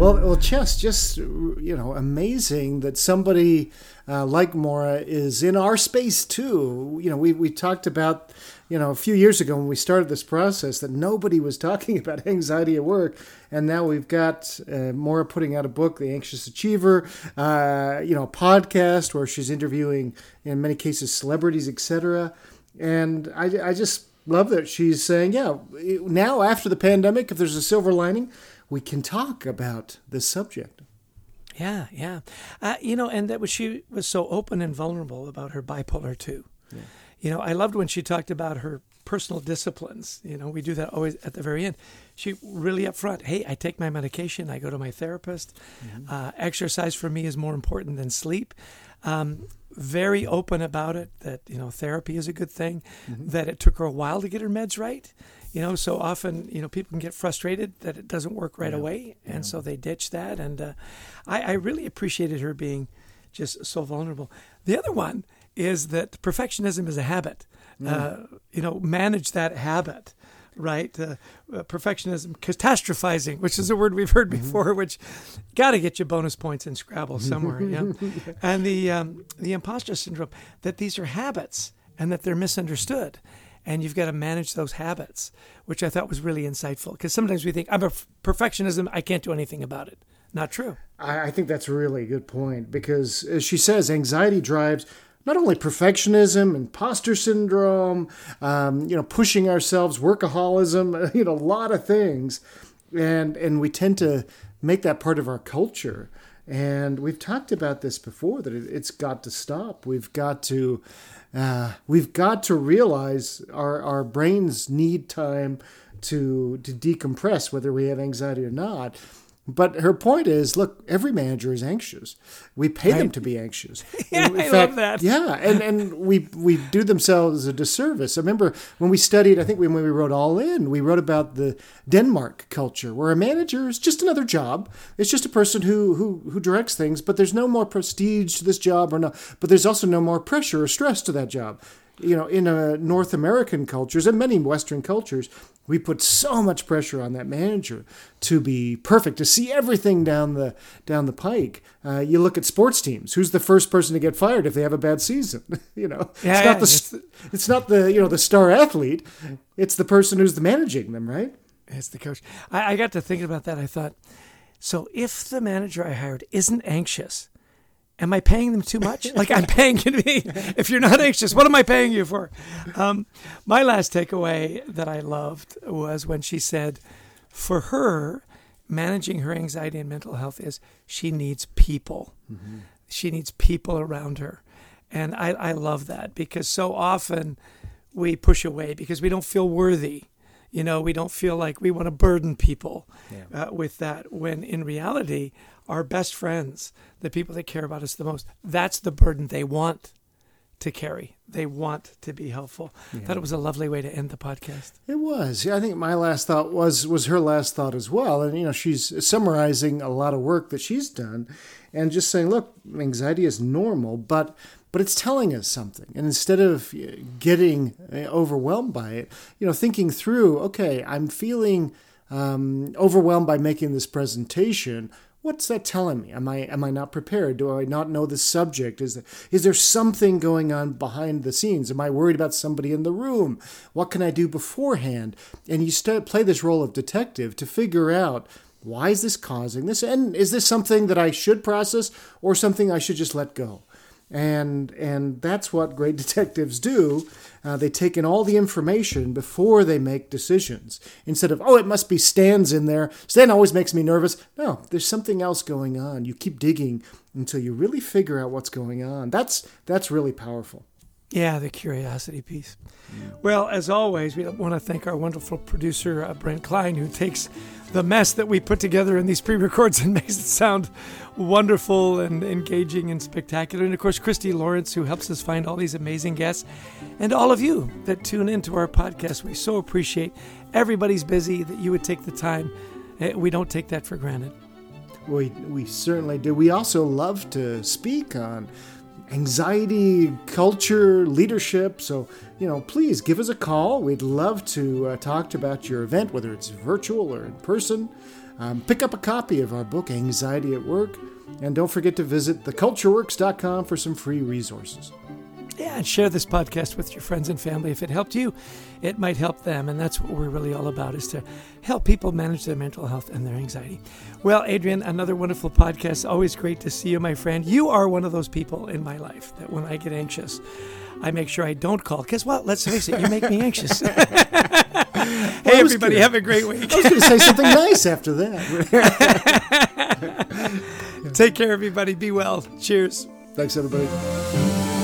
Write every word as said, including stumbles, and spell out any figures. Well, well, Chess, just, you know, amazing that somebody uh, like Mora is in our space too. You know, we we talked about, you know, a few years ago when we started this process that nobody was talking about anxiety at work, and now we've got uh, Mora putting out a book, The Anxious Achiever, uh, you know, a podcast where she's interviewing, in many cases, celebrities, et cetera. And I, I just love that she's saying, yeah, now after the pandemic, if there's a silver lining, we can talk about this subject. Yeah, yeah. Uh, you know, and that was, she was so open and vulnerable about her bipolar too. Yeah. You know, I loved when she talked about her personal disciplines. You know, we do that always at the very end. She really upfront, hey, I take my medication, I go to my therapist. Mm-hmm. Uh, exercise for me is more important than sleep. Um, very open about it, that, you know, therapy is a good thing, mm-hmm. that it took her a while to get her meds right. You know, so often, you know, people can get frustrated that it doesn't work right yeah. away. And yeah. so they ditch that. And uh, I, I really appreciated her being just so vulnerable. The other one is that perfectionism is a habit. Mm. Uh, you know, manage that habit, right? Uh, uh, perfectionism, catastrophizing, which is a word we've heard before, mm-hmm. which got to get you bonus points in Scrabble somewhere. yeah. And the, um, the imposter syndrome, that these are habits and that they're misunderstood. And you've got to manage those habits, which I thought was really insightful. Because sometimes we think, I'm a perfectionism, I can't do anything about it. Not true. I think that's a really good point. Because as she says, anxiety drives not only perfectionism, imposter syndrome, um, you know, pushing ourselves, workaholism, you know, a lot of things. And, and we tend to make that part of our culture. And we've talked about this before, that it's got to stop. We've got to uh, we've got to realize our, our brains need time to to decompress, whether we have anxiety or not. But her point is, look, every manager is anxious. We pay right. them to be anxious. yeah, in fact, I love that. Yeah, and, and we we do themselves a disservice. I remember when we studied, I think when we wrote All In, we wrote about the Denmark culture, where a manager is just another job. It's just a person who who, who directs things, but there's no more prestige to this job, or no, but there's also no more pressure or stress to that job. You know, in uh, North American cultures and many Western cultures, we put so much pressure on that manager to be perfect, to see everything down the down the pike. Uh, you look at sports teams. Who's the first person to get fired if they have a bad season? you know, yeah, it's not yeah, the it's, it's not the you know the star athlete. It's the person who's the managing them, right? It's the coach. I, I got to thinking about that. I thought, so if the manager I hired isn't anxious, am I paying them too much? Like, I'm paying you to be, if you're not anxious, what am I paying you for? Um, my last takeaway that I loved was when she said, for her, managing her anxiety and mental health is she needs people. Mm-hmm. She needs people around her. And I, I love that, because so often we push away because we don't feel worthy. You know, we don't feel like we want to burden people yeah. uh, with that, when in reality, our best friends, the people that care about us the most, that's the burden they want to carry. They want to be helpful. Yeah. I thought it was a lovely way to end the podcast. It was. Yeah, I think my last thought was was her last thought as well. And, you know, she's summarizing a lot of work that she's done and just saying, look, anxiety is normal, but but it's telling us something. And instead of getting overwhelmed by it, you know, thinking through, okay, I'm feeling um, overwhelmed by making this presentation. What's that telling me? Am I am I not prepared? Do I not know the subject? Is there, is there something going on behind the scenes? Am I worried about somebody in the room? What can I do beforehand? And you start, play this role of detective to figure out, why is this causing this? And is this something that I should process or something I should just let go? And and that's what great detectives do. Uh, they take in all the information before they make decisions. Instead of, oh, it must be Stan's in there. Stan always makes me nervous. No, there's something else going on. You keep digging until you really figure out what's going on. That's that's really powerful. Yeah, the curiosity piece. Yeah. Well, as always, we want to thank our wonderful producer, uh, Brent Klein, who takes the mess that we put together in these pre-records and makes it sound wonderful and engaging and spectacular. And, of course, Christy Lawrence, who helps us find all these amazing guests. And all of you that tune into our podcast, we so appreciate. Everybody's busy, that you would take the time. We don't take that for granted. We, we certainly do. We also love to speak on anxiety, culture, leadership. So, you know, please give us a call. We'd love to uh, talk about your event, whether it's virtual or in person. Um, pick up a copy of our book, Anxiety at Work, and don't forget to visit the culture works dot com for some free resources. Yeah, and share this podcast with your friends and family. If it helped you, it might help them. And that's what we're really all about, is to help people manage their mental health and their anxiety. Well, Adrian, another wonderful podcast. Always great to see you, my friend. You are one of those people in my life that when I get anxious, I make sure I don't call. Because, well, let's face it, you make me anxious. Hey, everybody, gonna, have a great week. I was going to say something nice after that. Take care, everybody. Be well. Cheers. Thanks, everybody.